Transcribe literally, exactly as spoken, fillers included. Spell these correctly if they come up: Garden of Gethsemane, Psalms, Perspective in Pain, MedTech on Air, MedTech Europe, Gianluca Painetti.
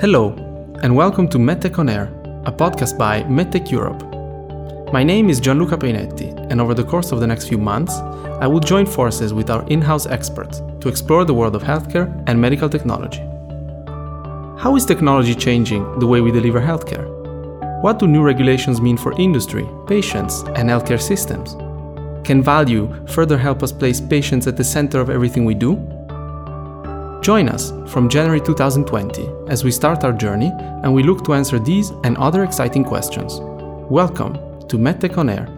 Hello, and welcome to MedTech on Air, a podcast by MedTech Europe. My name is Gianluca Painetti, and over the course of the next few months, I will join forces with our in-house experts to explore the world of healthcare and medical technology. How is technology changing the way we deliver healthcare? What do new regulations mean for industry, patients, and healthcare systems? Can value further help us place patients at the center of everything we do? Join us from January twenty twenty as we start our journey and we look to answer these and other exciting questions. Welcome to MedTech on Air.